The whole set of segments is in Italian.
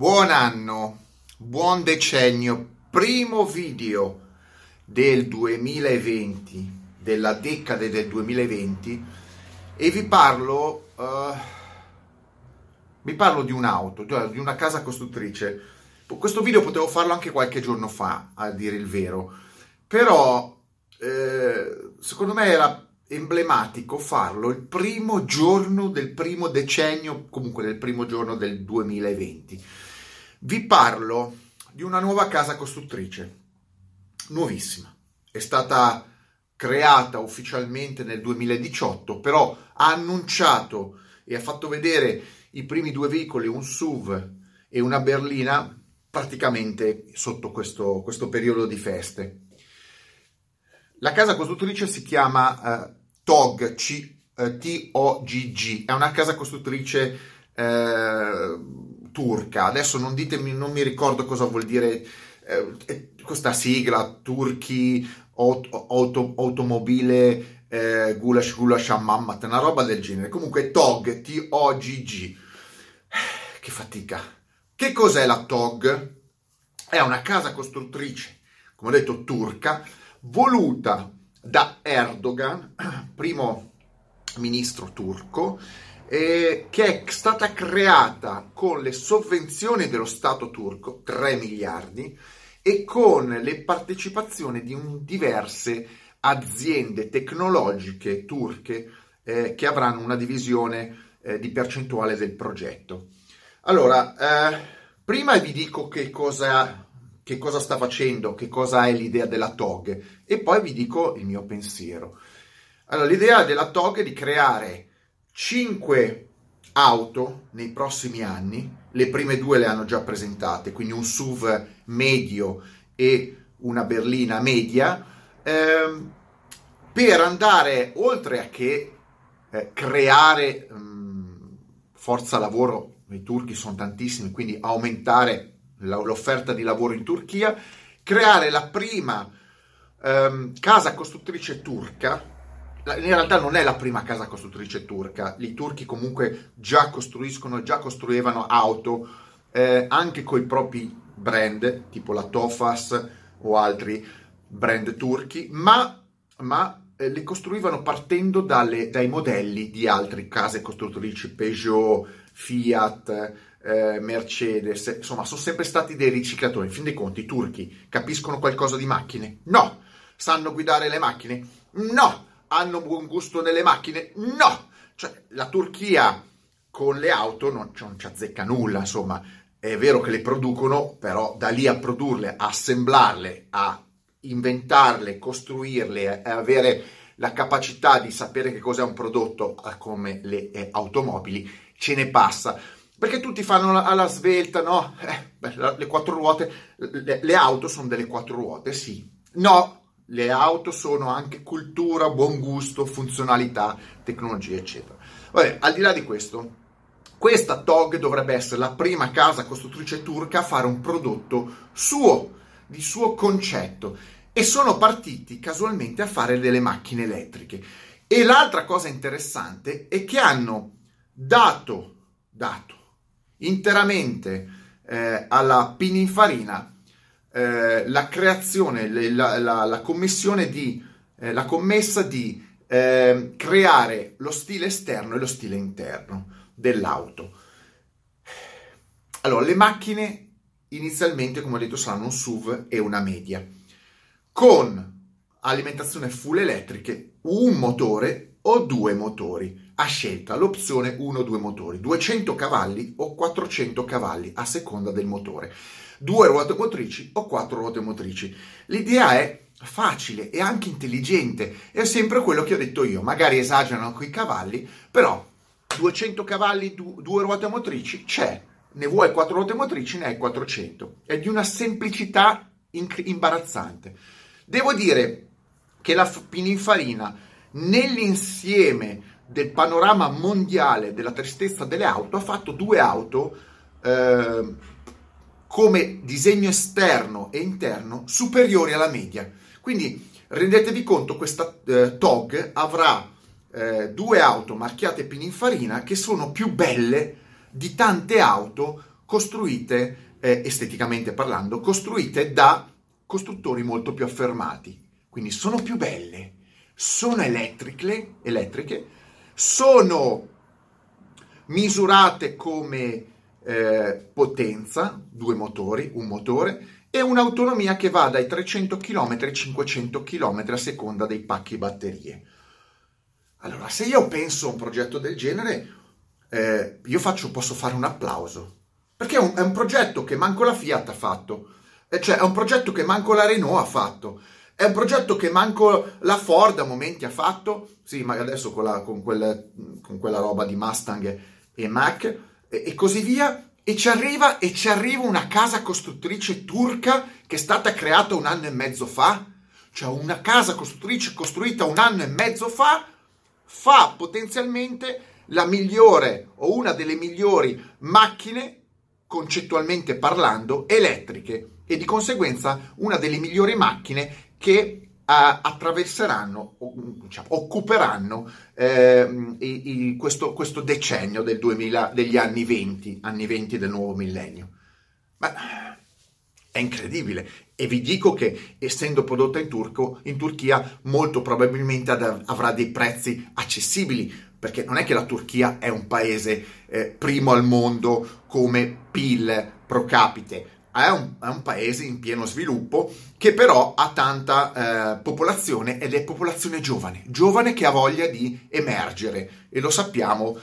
Buon anno, buon decennio, primo video del 2020, della decade del 2020, e vi parlo di un'auto, di una casa costruttrice. Questo video potevo farlo anche qualche giorno fa, a dire il vero, però secondo me era emblematico farlo il primo giorno del primo decennio, comunque del primo giorno del 2020. Vi parlo di una nuova casa costruttrice, nuovissima. È stata creata ufficialmente nel 2018, però ha annunciato e ha fatto vedere i primi due veicoli, un SUV e una berlina, praticamente sotto questo periodo di feste. La casa costruttrice si chiama TOG, T-O-G-G, è una casa costruttrice turca. Adesso non ditemi, non mi ricordo cosa vuol dire questa sigla, turchi, automobile, gulash gulash mammat, una roba del genere. Comunque TOG, T-O-G-G. Che fatica. Che cos'è la TOG? È una casa costruttrice, come ho detto, turca, voluta da Erdogan, primo ministro turco, che è stata creata con le sovvenzioni dello Stato turco, 3 miliardi, e con le partecipazioni di diverse aziende tecnologiche turche che avranno una divisione di percentuale del progetto. Allora, prima vi dico che cosa sta facendo, che cosa è l'idea della TOG, e poi vi dico il mio pensiero. Allora, l'idea della TOG è di creare 5 auto nei prossimi anni. Le prime due le hanno già presentate, quindi un SUV medio e una berlina media, per andare oltre a che creare forza lavoro. I turchi sono tantissimi, quindi aumentare l'offerta di lavoro in Turchia, creare la prima casa costruttrice turca. In realtà non è la prima casa costruttrice turca, i turchi comunque già costruivano auto anche con i propri brand, tipo la Tofaş o altri brand turchi, ma le costruivano partendo dai modelli di altre case costruttrici, Peugeot, Fiat, Mercedes. Insomma, sono sempre stati dei riciclatori. In fin dei conti, i turchi capiscono qualcosa di macchine? No. Sanno guidare le macchine? No. Hanno buon gusto nelle macchine? No. Cioè, la Turchia con le auto non ci azzecca nulla. Insomma, è vero che le producono, però da lì a produrle, a assemblarle, a inventarle, costruirle, a avere la capacità di sapere che cos'è un prodotto come le automobili, ce ne passa. Perché tutti fanno alla svelta, no? Le quattro ruote, le auto sono delle quattro ruote, sì. No, le auto sono anche cultura, buon gusto, funzionalità, tecnologia, eccetera. Vabbè, al di là di questo, questa TOG dovrebbe essere la prima casa costruttrice turca a fare un prodotto suo, di suo concetto. E sono partiti casualmente a fare delle macchine elettriche. E l'altra cosa interessante è che hanno dato interamente alla Pininfarina la commessa di creare lo stile esterno e lo stile interno dell'auto. Allora, le macchine inizialmente, come ho detto, saranno un SUV e una media, con alimentazione full elettriche, un motore o due motori. A scelta, l'opzione 1 o 2 motori, 200 cavalli o 400 cavalli a seconda del motore, 2 ruote motrici o 4 ruote motrici. L'idea è facile e anche intelligente, è sempre quello che ho detto io, magari esagerano con i cavalli, però 200 cavalli, 2 ruote motrici c'è, ne vuoi 4 ruote motrici, ne hai 400, è di una semplicità imbarazzante. Devo dire che la Pininfarina, nell'insieme del panorama mondiale della tristezza delle auto, ha fatto due auto come disegno esterno e interno superiori alla media. Quindi rendetevi conto, questa TOG avrà due auto marchiate Pininfarina che sono più belle di tante auto costruite, esteticamente parlando, costruite da costruttori molto più affermati. Quindi sono più belle, sono elettriche, sono misurate come potenza, due motori, un motore, e un'autonomia che va dai 300 km ai 500 km a seconda dei pacchi batterie. Allora, se io penso a un progetto del genere, posso fare un applauso, perché è un progetto che manco la Fiat ha fatto, cioè è un progetto che manco la Renault ha fatto, è un progetto che manco la Ford a momenti ha fatto, sì, ma adesso con quella roba di Mustang e Mach e così via, e ci arriva una casa costruttrice turca che è stata creata 1 anno e mezzo fa, cioè una casa costruttrice costruita 1 anno e mezzo fa, fa potenzialmente la migliore o una delle migliori macchine, concettualmente parlando, elettriche, e di conseguenza una delle migliori macchine che attraverseranno, diciamo, occuperanno questo decennio degli anni 20 del nuovo millennio. Ma è incredibile, e vi dico che essendo prodotta in Turchia molto probabilmente avrà dei prezzi accessibili, perché non è che la Turchia è un paese primo al mondo come PIL pro capite, è un paese in pieno sviluppo che però ha tanta popolazione, ed è popolazione giovane che ha voglia di emergere, e lo sappiamo,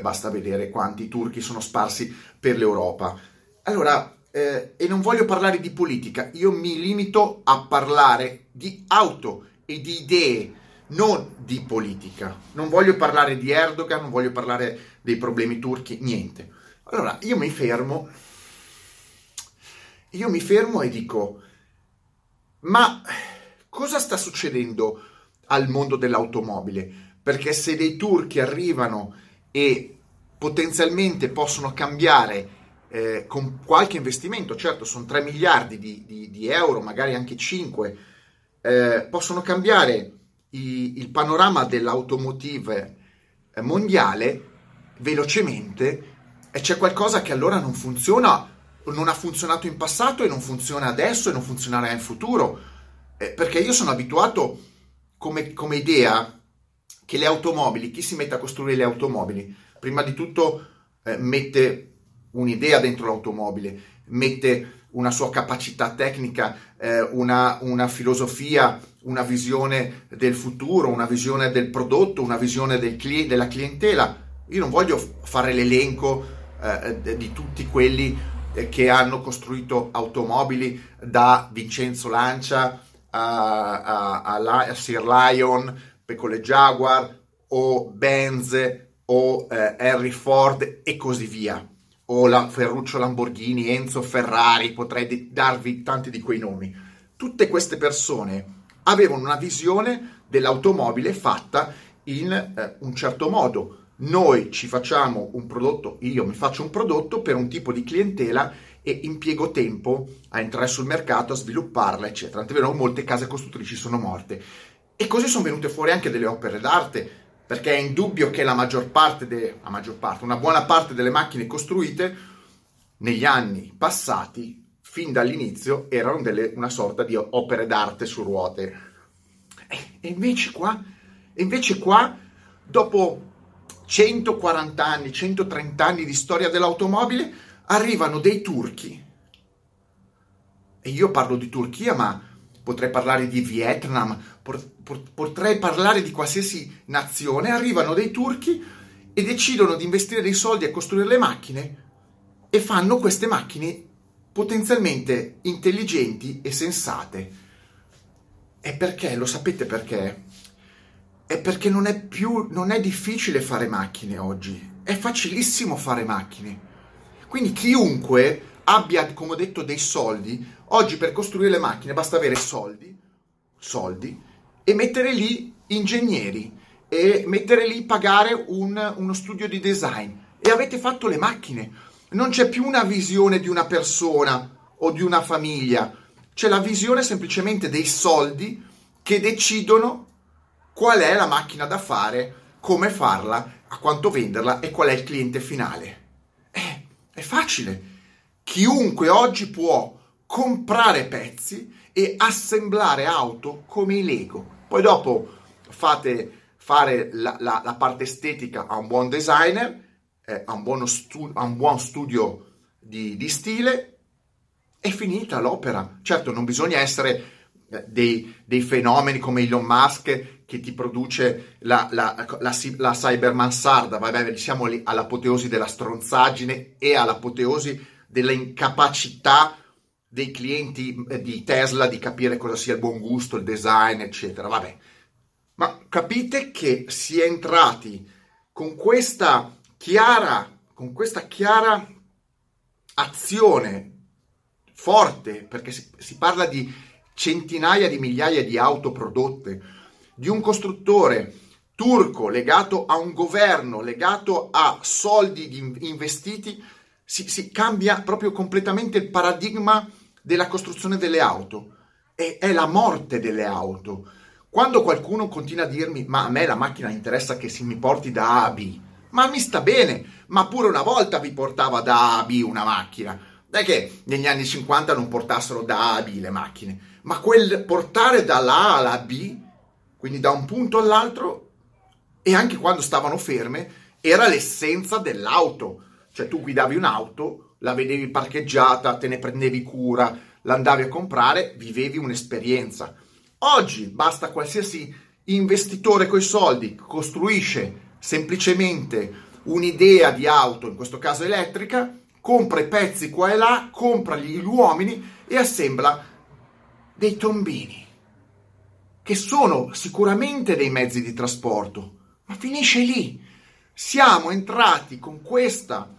basta vedere quanti turchi sono sparsi per l'Europa. Allora, e non voglio parlare di politica, io mi limito a parlare di auto e di idee, non di politica. Non voglio parlare di Erdogan, non voglio parlare dei problemi turchi, niente. Allora io mi fermo e dico: ma cosa sta succedendo al mondo dell'automobile? Perché se dei turchi arrivano e potenzialmente possono cambiare con qualche investimento, certo sono 3 miliardi di euro, magari anche 5, possono cambiare il panorama dell'automotive mondiale velocemente, e c'è qualcosa che allora non funziona, non ha funzionato in passato e non funziona adesso e non funzionerà in futuro, perché io sono abituato come idea che le automobili, chi si mette a costruire le automobili, prima di tutto mette un'idea dentro l'automobile, mette una sua capacità tecnica, una filosofia, una visione del futuro, una visione del prodotto, una visione della clientela. Io non voglio fare l'elenco di tutti quelli che hanno costruito automobili, da Vincenzo Lancia a Sir Lion con le Jaguar, o Benz, o Henry Ford e così via, o la Ferruccio Lamborghini, Enzo Ferrari, potrei darvi tanti di quei nomi. Tutte queste persone avevano una visione dell'automobile fatta in un certo modo. Noi ci facciamo un prodotto, io mi faccio un prodotto per un tipo di clientela e impiego tempo a entrare sul mercato, a svilupparla, eccetera. Tant'è vero che molte case costruttrici sono morte. E così sono venute fuori anche delle opere d'arte, perché è indubbio che una buona parte delle macchine costruite negli anni passati, fin dall'inizio, erano una sorta di opere d'arte su ruote. E invece qua, dopo 140 anni, 130 anni di storia dell'automobile, arrivano dei turchi. E io parlo di Turchia, ma potrei parlare di Vietnam, potrei parlare di qualsiasi nazione. Arrivano dei turchi e decidono di investire dei soldi a costruire le macchine, e fanno queste macchine potenzialmente intelligenti e sensate. E perché? Lo sapete perché? È perché non è difficile fare macchine oggi, è facilissimo fare macchine. Quindi chiunque abbia, come ho detto, dei soldi, oggi per costruire le macchine basta avere soldi e mettere lì ingegneri, e mettere lì, pagare uno studio di design, e avete fatto le macchine. Non c'è più una visione di una persona o di una famiglia, c'è la visione semplicemente dei soldi che decidono qual è la macchina da fare, come farla, a quanto venderla e qual è il cliente finale. È facile. Chiunque oggi può comprare pezzi e assemblare auto come i Lego. Poi dopo fate fare la parte estetica a un buon designer, a un buon studio di stile, è finita l'opera. Certo, non bisogna essere dei fenomeni come Elon Musk che ti produce la cyber mansarda. Vabbè, siamo lì all'apoteosi della stronzaggine e all'apoteosi della incapacità dei clienti di Tesla di capire cosa sia il buon gusto, il design, eccetera. Vabbè, ma capite che si è entrati con questa chiara azione forte, perché si parla di centinaia di migliaia di auto prodotte, di un costruttore turco legato a un governo, legato a soldi investiti. Si cambia proprio completamente il paradigma della costruzione delle auto. E è la morte delle auto. Quando qualcuno continua a dirmi ma a me la macchina interessa che si mi porti da A a B, ma mi sta bene, ma pure una volta vi portava da A a B una macchina. Non è che negli anni 50 non portassero da A a B le macchine, ma quel portare dalla A alla B, quindi da un punto all'altro, e anche quando stavano ferme, era l'essenza dell'auto. Cioè tu guidavi un'auto, la vedevi parcheggiata, te ne prendevi cura, l'andavi a comprare, vivevi un'esperienza. Oggi basta qualsiasi investitore coi soldi, costruisce semplicemente un'idea di auto, in questo caso elettrica, compra i pezzi qua e là, compra gli uomini e assembla dei tombini, che sono sicuramente dei mezzi di trasporto, ma finisce lì. Siamo entrati con questa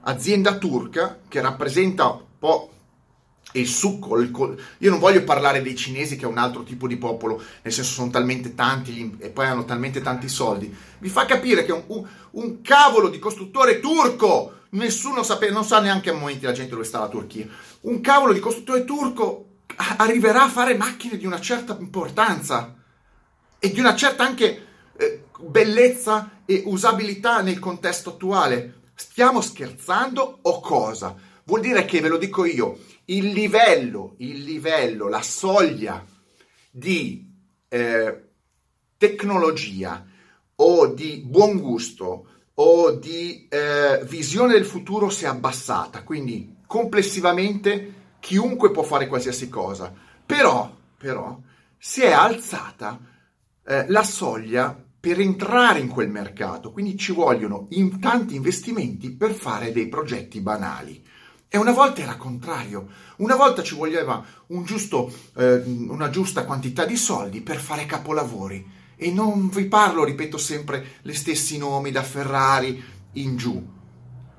azienda turca che rappresenta un po' il succo. Io non voglio parlare dei cinesi, che è un altro tipo di popolo, nel senso sono talmente tanti e poi hanno talmente tanti soldi. Vi fa capire che un cavolo di costruttore turco, nessuno sapeva, non sa neanche a momenti la gente dove sta la Turchia, un cavolo di costruttore turco arriverà a fare macchine di una certa importanza e di una certa anche bellezza e usabilità nel contesto attuale. Stiamo scherzando o cosa? Vuol dire che, ve lo dico io, il livello, la soglia di tecnologia o di buon gusto o di visione del futuro si è abbassata. Quindi complessivamente chiunque può fare qualsiasi cosa, però si è alzata la soglia per entrare in quel mercato. Quindi ci vogliono tanti investimenti per fare dei progetti banali. E una volta era contrario, una volta ci voleva una giusta quantità di soldi per fare capolavori. E non vi parlo, ripeto sempre, gli stessi nomi da Ferrari in giù.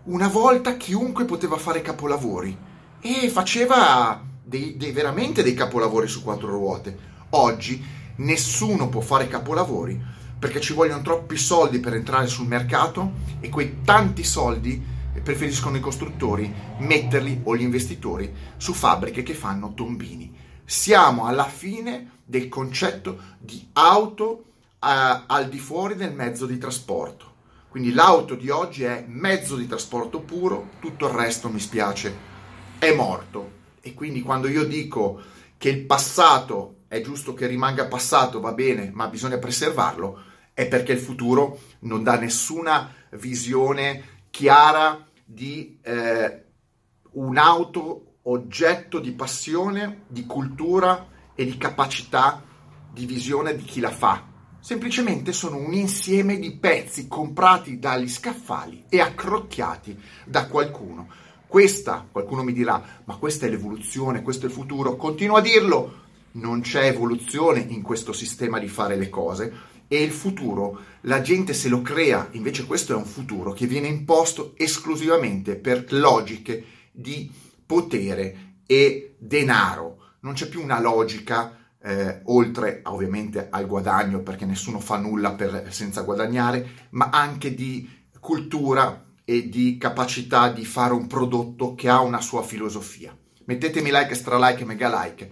Una volta chiunque poteva fare capolavori e faceva veramente dei capolavori su quattro ruote. Oggi nessuno può fare capolavori, perché ci vogliono troppi soldi per entrare sul mercato e quei tanti soldi preferiscono i costruttori metterli, o gli investitori, su fabbriche che fanno tombini. Siamo alla fine del concetto di auto al di fuori del mezzo di trasporto. Quindi l'auto di oggi è mezzo di trasporto puro, tutto il resto, mi spiace, è morto. E quindi quando io dico che il passato è giusto che rimanga passato, va bene, ma bisogna preservarlo, è perché il futuro non dà nessuna visione chiara di un'auto oggetto di passione, di cultura e di capacità di visione di chi la fa. Semplicemente sono un insieme di pezzi comprati dagli scaffali e accrocchiati da qualcuno. Qualcuno mi dirà, ma questa è l'evoluzione, questo è il futuro. Continuo a dirlo. Non c'è evoluzione in questo sistema di fare le cose, e il futuro la gente se lo crea. Invece questo è un futuro che viene imposto esclusivamente per logiche di potere e denaro. Non c'è più una logica oltre ovviamente al guadagno, perché nessuno fa nulla senza guadagnare, ma anche di cultura e di capacità di fare un prodotto che ha una sua filosofia. Mettetemi like, stralike, mega like.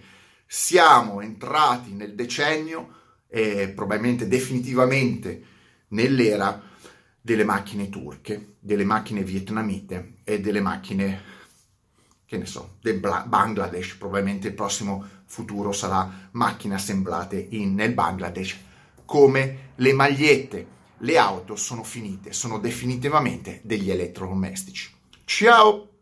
Siamo entrati nel decennio e probabilmente definitivamente nell'era delle macchine turche, delle macchine vietnamite e delle macchine che ne so, del Bangladesh, probabilmente il prossimo futuro sarà macchine assemblate nel Bangladesh, come le magliette, le auto sono finite, sono definitivamente degli elettrodomestici. Ciao!